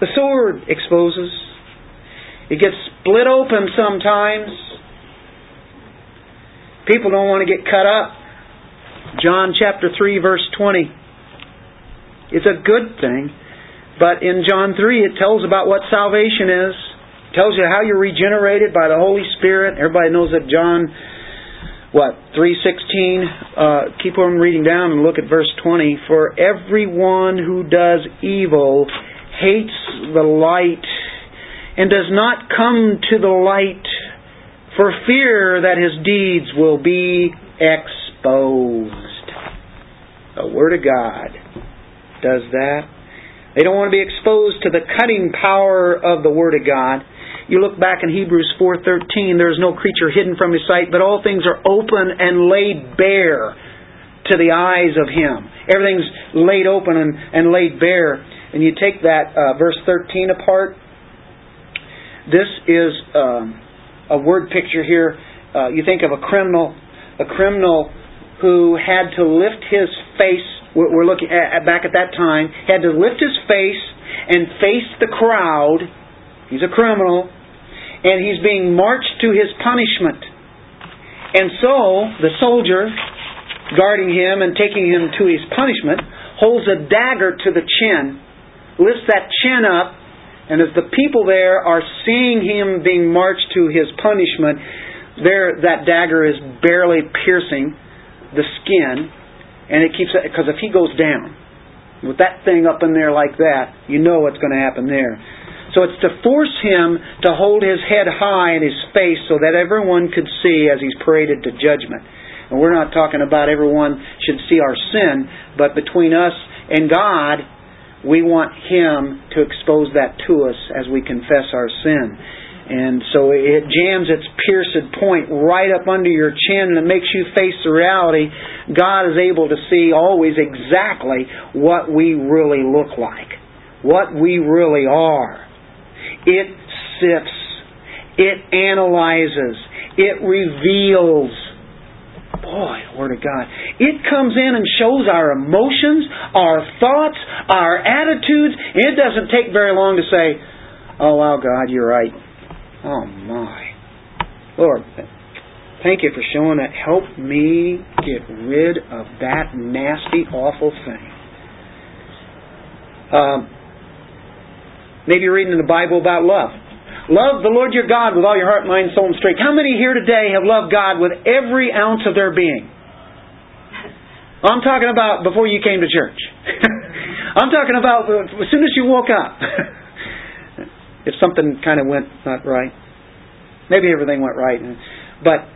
the sword exposes. It gets split open sometimes. People don't want to get cut up. John chapter three, verse twenty. It's a good thing. But in John three, it tells about what salvation is. It tells you how you're regenerated by the Holy Spirit. Everybody knows that John, what, three sixteen. Uh, keep on reading down and look at verse twenty. For everyone who does evil hates the light and does not come to the light for fear that his deeds will be exposed. The Word of God does that. They don't want to be exposed to the cutting power of the Word of God. You look back in Hebrews four thirteen, there is no creature hidden from His sight, but all things are open and laid bare to the eyes of Him. Everything's laid open and, and laid bare. And you take that uh, verse thirteen apart. This is um, a word picture here. Uh, you think of a criminal, a criminal who had to lift his face. We're looking at, back at that time, had to lift his face and face the crowd. He's a criminal, and he's being marched to his punishment. And so the soldier guarding him and taking him to his punishment holds a dagger to the chin, lifts that chin up, and as the people there are seeing him being marched to his punishment, there that dagger is barely piercing the skin. And it keeps, because if he goes down with that thing up in there like that, you know what's going to happen there. So it's to force him to hold his head high and his face so that everyone could see as he's paraded to judgment. And we're not talking about everyone should see our sin, but between us and God, we want Him to expose that to us as we confess our sin. And so it jams its pierced point right up under your chin, and it makes you face the reality. God is able to see always exactly what we really look like, what we really are. It sifts. It analyzes. It reveals. Boy, the Word of God. It comes in and shows our emotions, our thoughts, our attitudes. It doesn't take very long to say, oh, wow, God, you're right. Oh, my. Lord, thank you for showing that. Help me get rid of that nasty, awful thing. Um, maybe you're reading in the Bible about love. Love the Lord your God with all your heart, mind, soul, and strength. How many here today have loved God with every ounce of their being? I'm talking about before you came to church. I'm talking about as soon as you woke up. If something kind of went not right. Maybe everything went right. But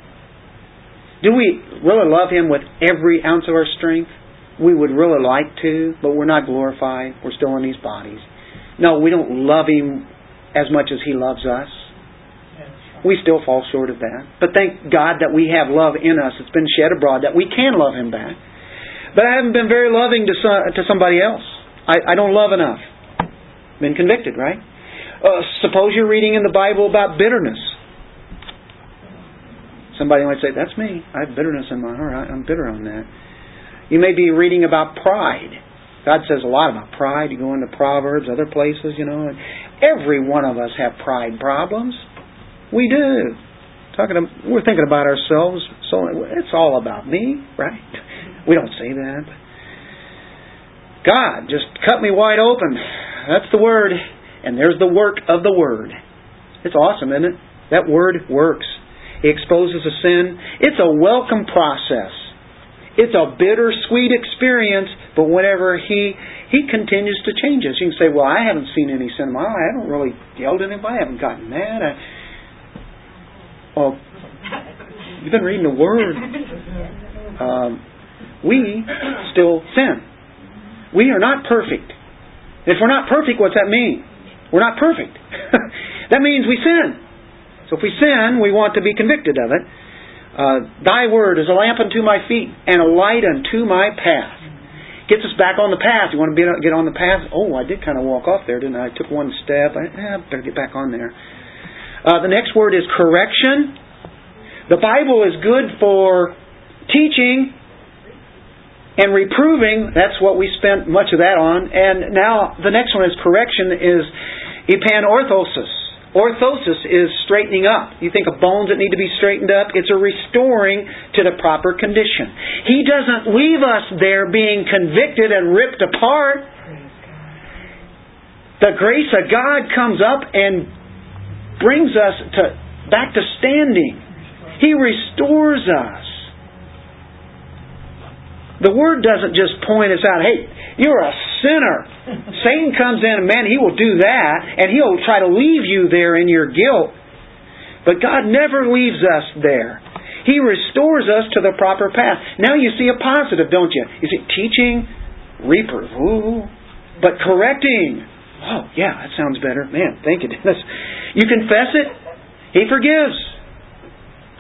do we really love Him with every ounce of our strength? We would really like to, but we're not glorified. We're still in these bodies. No, we don't love Him as much as He loves us. We still fall short of that. But thank God that we have love in us. It's been shed abroad that we can love Him back. But I haven't been very loving to to somebody else. I, I don't love enough. Been convicted, right? Uh, suppose you're reading in the Bible about bitterness. Somebody might say, that's me. I have bitterness in my heart. I'm bitter on that. You may be reading about pride. God says a lot about pride. You go into Proverbs, other places, you know. And every one of us have pride problems. We do. Talking, to, We're thinking about ourselves. So it's all about me, right? We don't say that. God, just cut me wide open. That's the Word. And there's the work of the Word. It's awesome, isn't it? That Word works. It exposes a sin. It's a welcome process. It's a bittersweet experience, but whenever He He continues to change us. You can say, well, I haven't seen any sin in my life. I haven't really yelled at anybody. I haven't gotten mad. I... Oh, you've been reading the Word. Um, we still sin. We are not perfect. If we're not perfect, what's that mean? We're not perfect. That means we sin. So if we sin, we want to be convicted of it. Uh, Thy Word is a lamp unto my feet and a light unto my path. Gets us back on the path. You want to get on the path? Oh, I did kind of walk off there, didn't I? I took one step. I eh, better get back on there. Uh, the next word is correction. The Bible is good for teaching and reproving. That's what we spent much of that on. And now the next one is correction, is epanorthosis, Orthosis is straightening up. You think of bones that need to be straightened up? It's a restoring to the proper condition. He doesn't leave us there being convicted and ripped apart. The grace of God comes up and brings us to back to standing. He restores us. The Word doesn't just point us out, hey, you're a sinner. Satan comes in and man, he will do that, and he'll try to leave you there in your guilt. But God never leaves us there. He restores us to the proper path. Now you see a positive, don't you? You see, teaching, reproof, ooh, but correcting. Oh, yeah, that sounds better. Man, thank you, Dennis. You confess it, He forgives.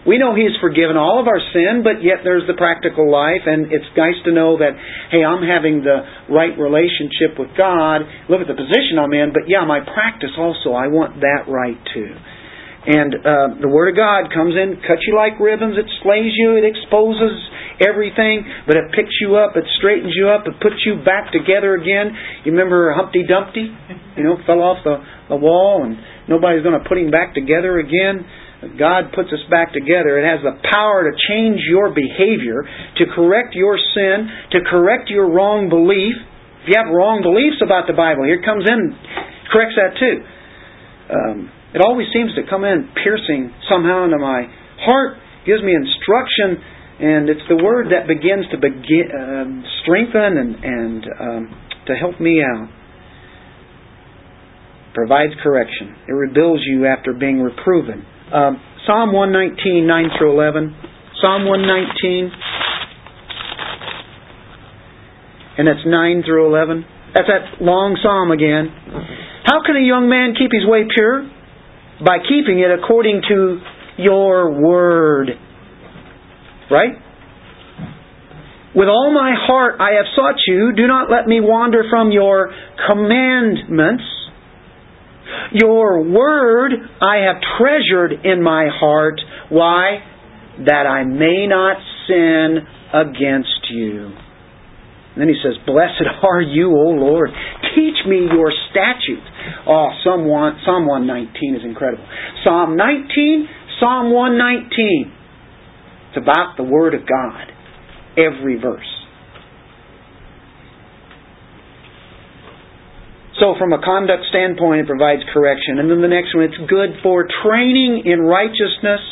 We know He's forgiven all of our sin, but yet there's the practical life, and it's nice to know that, hey, I'm having the right relationship with God. Look at the position I'm in, but yeah, my practice also, I want that right too. And uh, the Word of God comes in, cuts you like ribbons, it slays you, it exposes everything, but it picks you up, it straightens you up, it puts you back together again. You remember Humpty Dumpty? You know, fell off the, the wall, and nobody's going to put him back together again. God puts us back together. It has the power to change your behavior, to correct your sin, to correct your wrong belief. If you have wrong beliefs about the Bible, here it comes in, corrects that too. Um, it always seems to come in piercing somehow into my heart, gives me instruction, and it's the Word that begins to begin, uh, strengthen and, and um, to help me out. Provides correction. It rebuilds you after being reproven. Um, Psalm one nineteen, nine through eleven. Psalm one nineteen. And that's nine through eleven. That's that long psalm again. How can a young man keep his way pure? By keeping it according to your word. Right? With all my heart I have sought you. Do not let me wander from your commandments. Your word I have treasured in my heart. Why? That I may not sin against you. And then he says, blessed are you, O Lord. Teach me your statutes. Oh, Psalm one nineteen is incredible. Psalm nineteen, Psalm one nineteen. It's about the Word of God. Every verse. So from a conduct standpoint, it provides correction. And then the next one, it's good for training in righteousness.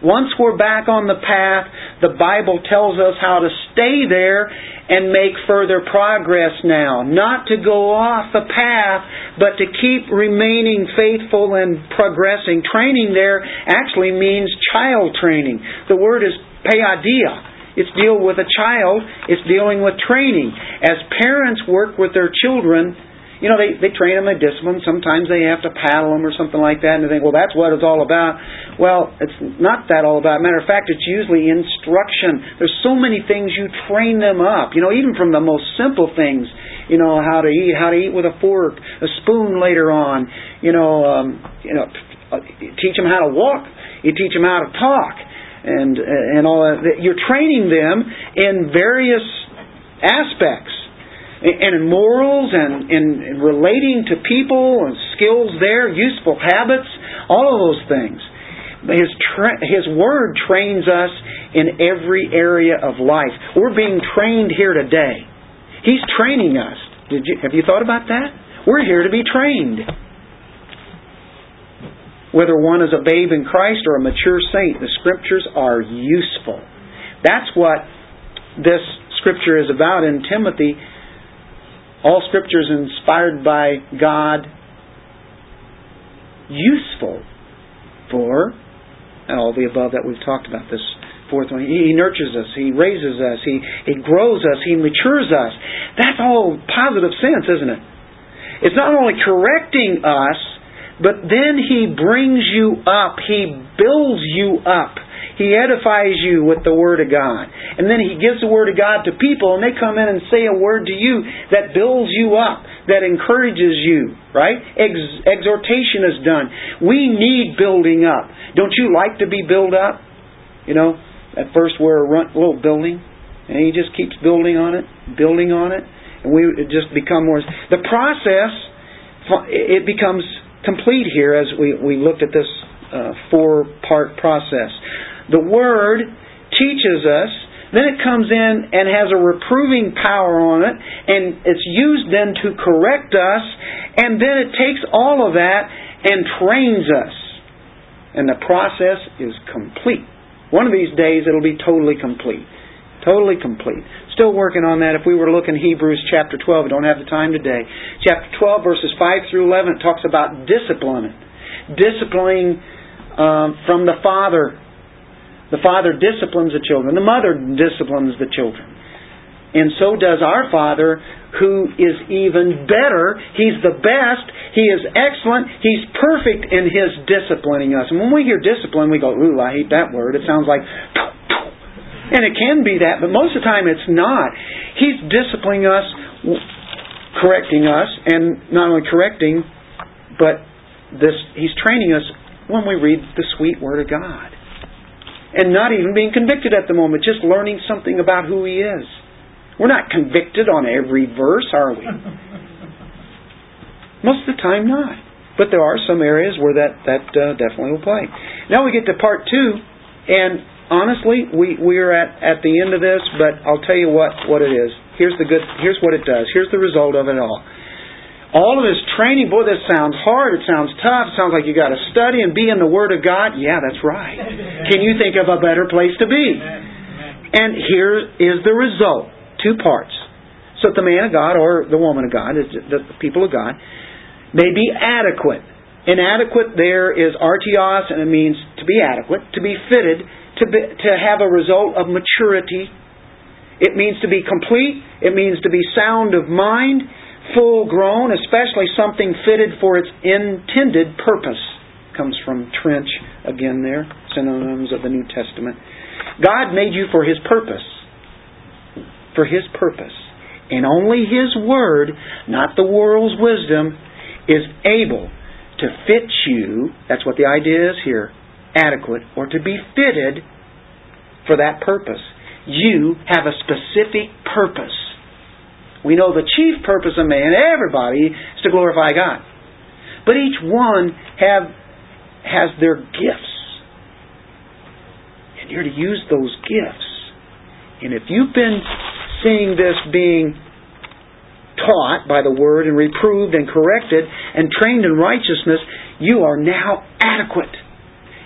Once we're back on the path, the Bible tells us how to stay there and make further progress now. Not to go off the path, but to keep remaining faithful and progressing. Training there actually means child training. The word is paideia. It's deal with a child. It's dealing with training. As parents work with their children, you know, they, they train them, they discipline them. Sometimes they have to paddle them or something like that. And they think, well, that's what it's all about. Well, it's not that all about. Matter of fact, it's usually instruction. There's so many things you train them up. You know, even from the most simple things. You know, how to eat, how to eat with a fork, a spoon later on. You know, um, you know, you teach them how to walk. You teach them how to talk. And, and all that. You're training them in various aspects. And in morals and in relating to people and skills there, useful habits, all of those things. His, tra- his Word trains us in every area of life. We're being trained here today. He's training us. Did you, have you thought about that? We're here to be trained. Whether one is a babe in Christ or a mature saint, the Scriptures are useful. That's what this Scripture is about in Timothy. All Scripture is inspired by God, useful for, and all the above that we've talked about, this fourth one. He nurtures us, He raises us, He, he grows us, He matures us. That's all positive sense, isn't it? It's not only correcting us, but then He brings you up, He builds you up. He edifies you with the Word of God. And then He gives the Word of God to people, and they come in and say a word to you that builds you up, that encourages you, right? Ex- exhortation is done. We need building up. Don't you like to be built up? You know, at first we're a run- little building, and He just keeps building on it, building on it, and we just become more. The process, it becomes complete here as we, we looked at this uh, four-part process. The Word teaches us, then it comes in and has a reproving power on it, and it's used then to correct us, and then it takes all of that and trains us. And the process is complete. One of these days it'll be totally complete. Totally complete. Still working on that. If we were looking Hebrews chapter twelve, we don't have the time today. Chapter twelve, verses five through eleven, it talks about disciplining. Disciplining um, from the Father. The Father disciplines the children. The Mother disciplines the children. And so does our Father, who is even better. He's the best. He is excellent. He's perfect in His disciplining us. And when we hear discipline, we go, ooh, I hate that word. It sounds like... And it can be that, but most of the time it's not. He's disciplining us, correcting us, and not only correcting, but this He's training us when we read the sweet Word of God. And not even being convicted at the moment, just learning something about who He is. We're not convicted on every verse, are we? Most of the time not. But there are some areas where that, that uh, definitely will play. Now we get to part two, and... Honestly, we, we are at, at the end of this, but I'll tell you what, what it is. Here's the good. Here's what it does. Here's the result of it all. All of this training, boy, this sounds hard. It sounds tough. It sounds like you got to study and be in the Word of God. Yeah, that's right. Can you think of a better place to be? And here is the result. Two parts. So that the man of God or the woman of God, the people of God, may be adequate. Inadequate there is artios, and it means to be adequate, to be fitted, To, be, to have a result of maturity. It means to be complete. It means to be sound of mind, full grown, especially something fitted for its intended purpose. Comes from Trench again there, synonyms of the New Testament. God made you for His purpose. For His purpose. And only His Word, not the world's wisdom, is able to fit you. That's what the idea is here. Adequate, or to be fitted for that purpose. You have a specific purpose. We know the chief purpose of man, everybody, is to glorify God. But each one have has their gifts. And you're to use those gifts. And if you've been seeing this being taught by the Word and reproved and corrected and trained in righteousness, you are now adequate.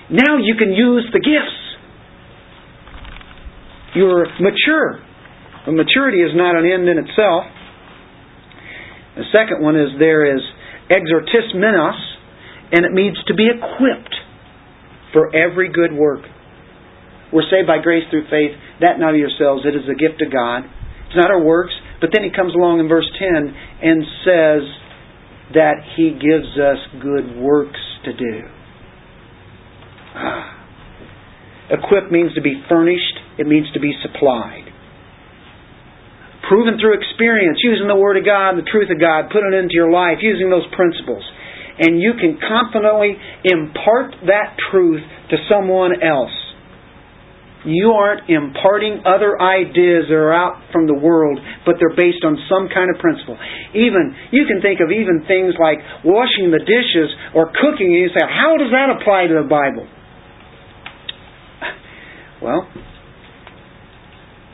Now you can use the gifts. You're mature. But maturity is not an end in itself. The second one is there is exhortismenos, and it means to be equipped for every good work. We're saved by grace through faith, that not of yourselves, it is a gift of God. It's not our works. But then he comes along in verse ten and says that he gives us good works to do. Ah. Equipped means to be furnished. It means to be supplied. Proven through experience, using the Word of God, the truth of God, putting it into your life, using those principles. And you can confidently impart that truth to someone else. You aren't imparting other ideas that are out from the world, but they're based on some kind of principle. Even you can think of even things like washing the dishes or cooking, and you say, how does that apply to the Bible? Well,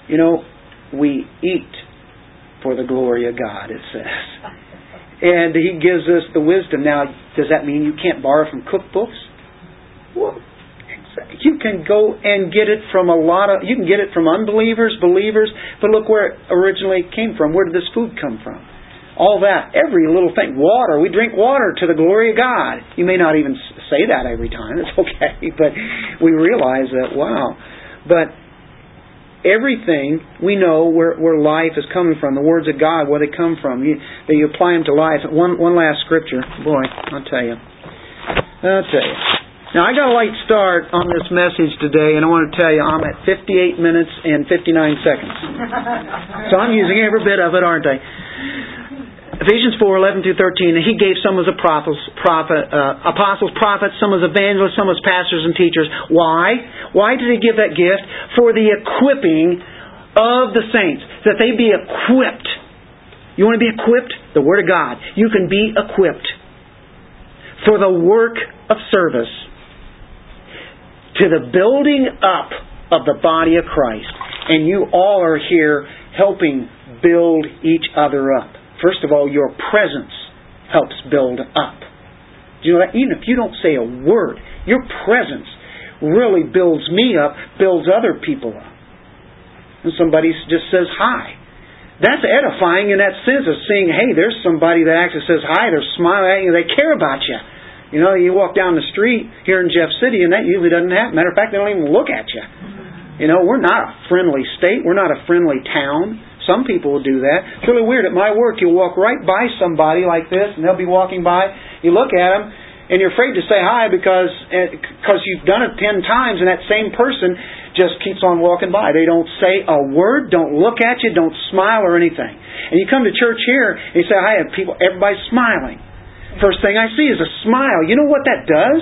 you know, we eat for the glory of God, it says. And He gives us the wisdom. Now, does that mean you can't borrow from cookbooks? Well, you can go and get it from a lot of... You can get it from unbelievers, believers, but look where it originally came from. Where did this food come from? All that. Every little thing. Water. We drink water to the glory of God. You may not even say that every time. It's okay. But we realize that, wow. But everything, we know where, where life is coming from. The words of God, where they come from. You, that you apply them to life. One, one last scripture. Boy, I'll tell you. I'll tell you. Now, I got a late start on this message today, and I want to tell you, I'm at fifty-eight minutes and fifty-nine seconds. So I'm using every bit of it, aren't I? Ephesians four, eleven through thirteen, and He gave some as apostles, prophet, uh, apostles, prophets, some as evangelists, some as pastors and teachers. Why? Why did He give that gift? For the equipping of the saints, that they be equipped. You want to be equipped? The Word of God. You can be equipped. for the work of service, to the building up of the body of Christ. And you all are here helping build each other up. First of all, your presence helps build up. Do you know that? Even if you don't say a word, your presence really builds me up, builds other people up. And somebody just says hi. That's edifying in that sense of seeing, hey, there's somebody that actually says hi, they're smiling, they care about you. You know, you walk down the street here in Jeff City, and that usually doesn't happen. Matter of fact, they don't even look at you. You know, we're not a friendly state. We're not a friendly town. Some people will do that. It's really weird. At my work, you walk right by somebody like this, and they'll be walking by. You look at them, and you're afraid to say hi because because you've done it ten times, and that same person just keeps on walking by. They don't say a word, don't look at you, don't smile or anything. And you come to church here, and you say hi, and people, everybody's smiling. First thing I see is a smile. You know what that does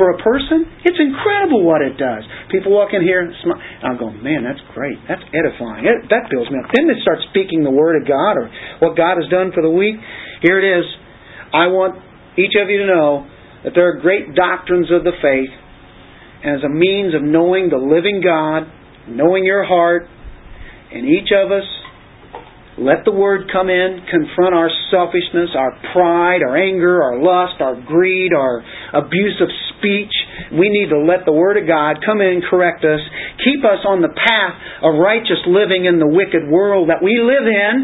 for a person? It's incredible what it does. People walk in here and smile. I'll go, man, that's great. That's edifying. It, that builds me up. Then they start speaking the Word of God or what God has done for the week. Here it is. I want each of you to know that there are great doctrines of the faith, and as a means of knowing the living God, knowing your heart, and each of us, let the Word come in, confront our selfishness, our pride, our anger, our lust, our greed, our abuse of speech. We need to let the Word of God come in and correct us. Keep us on the path of righteous living in the wicked world that we live in.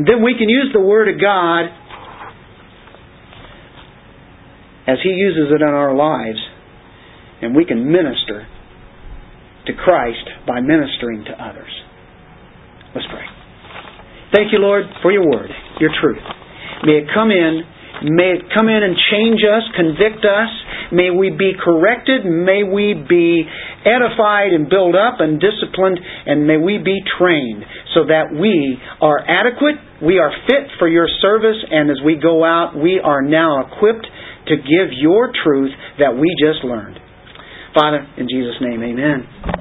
And then we can use the Word of God as He uses it in our lives. And we can minister to Christ by ministering to others. Let's pray. Thank you, Lord, for your word, your truth. May it come in. May it come in and change us, convict us. May we be corrected. May we be edified and built up and disciplined. And may we be trained so that we are adequate, we are fit for your service, and as we go out, we are now equipped to give your truth that we just learned. Father, in Jesus' name, amen.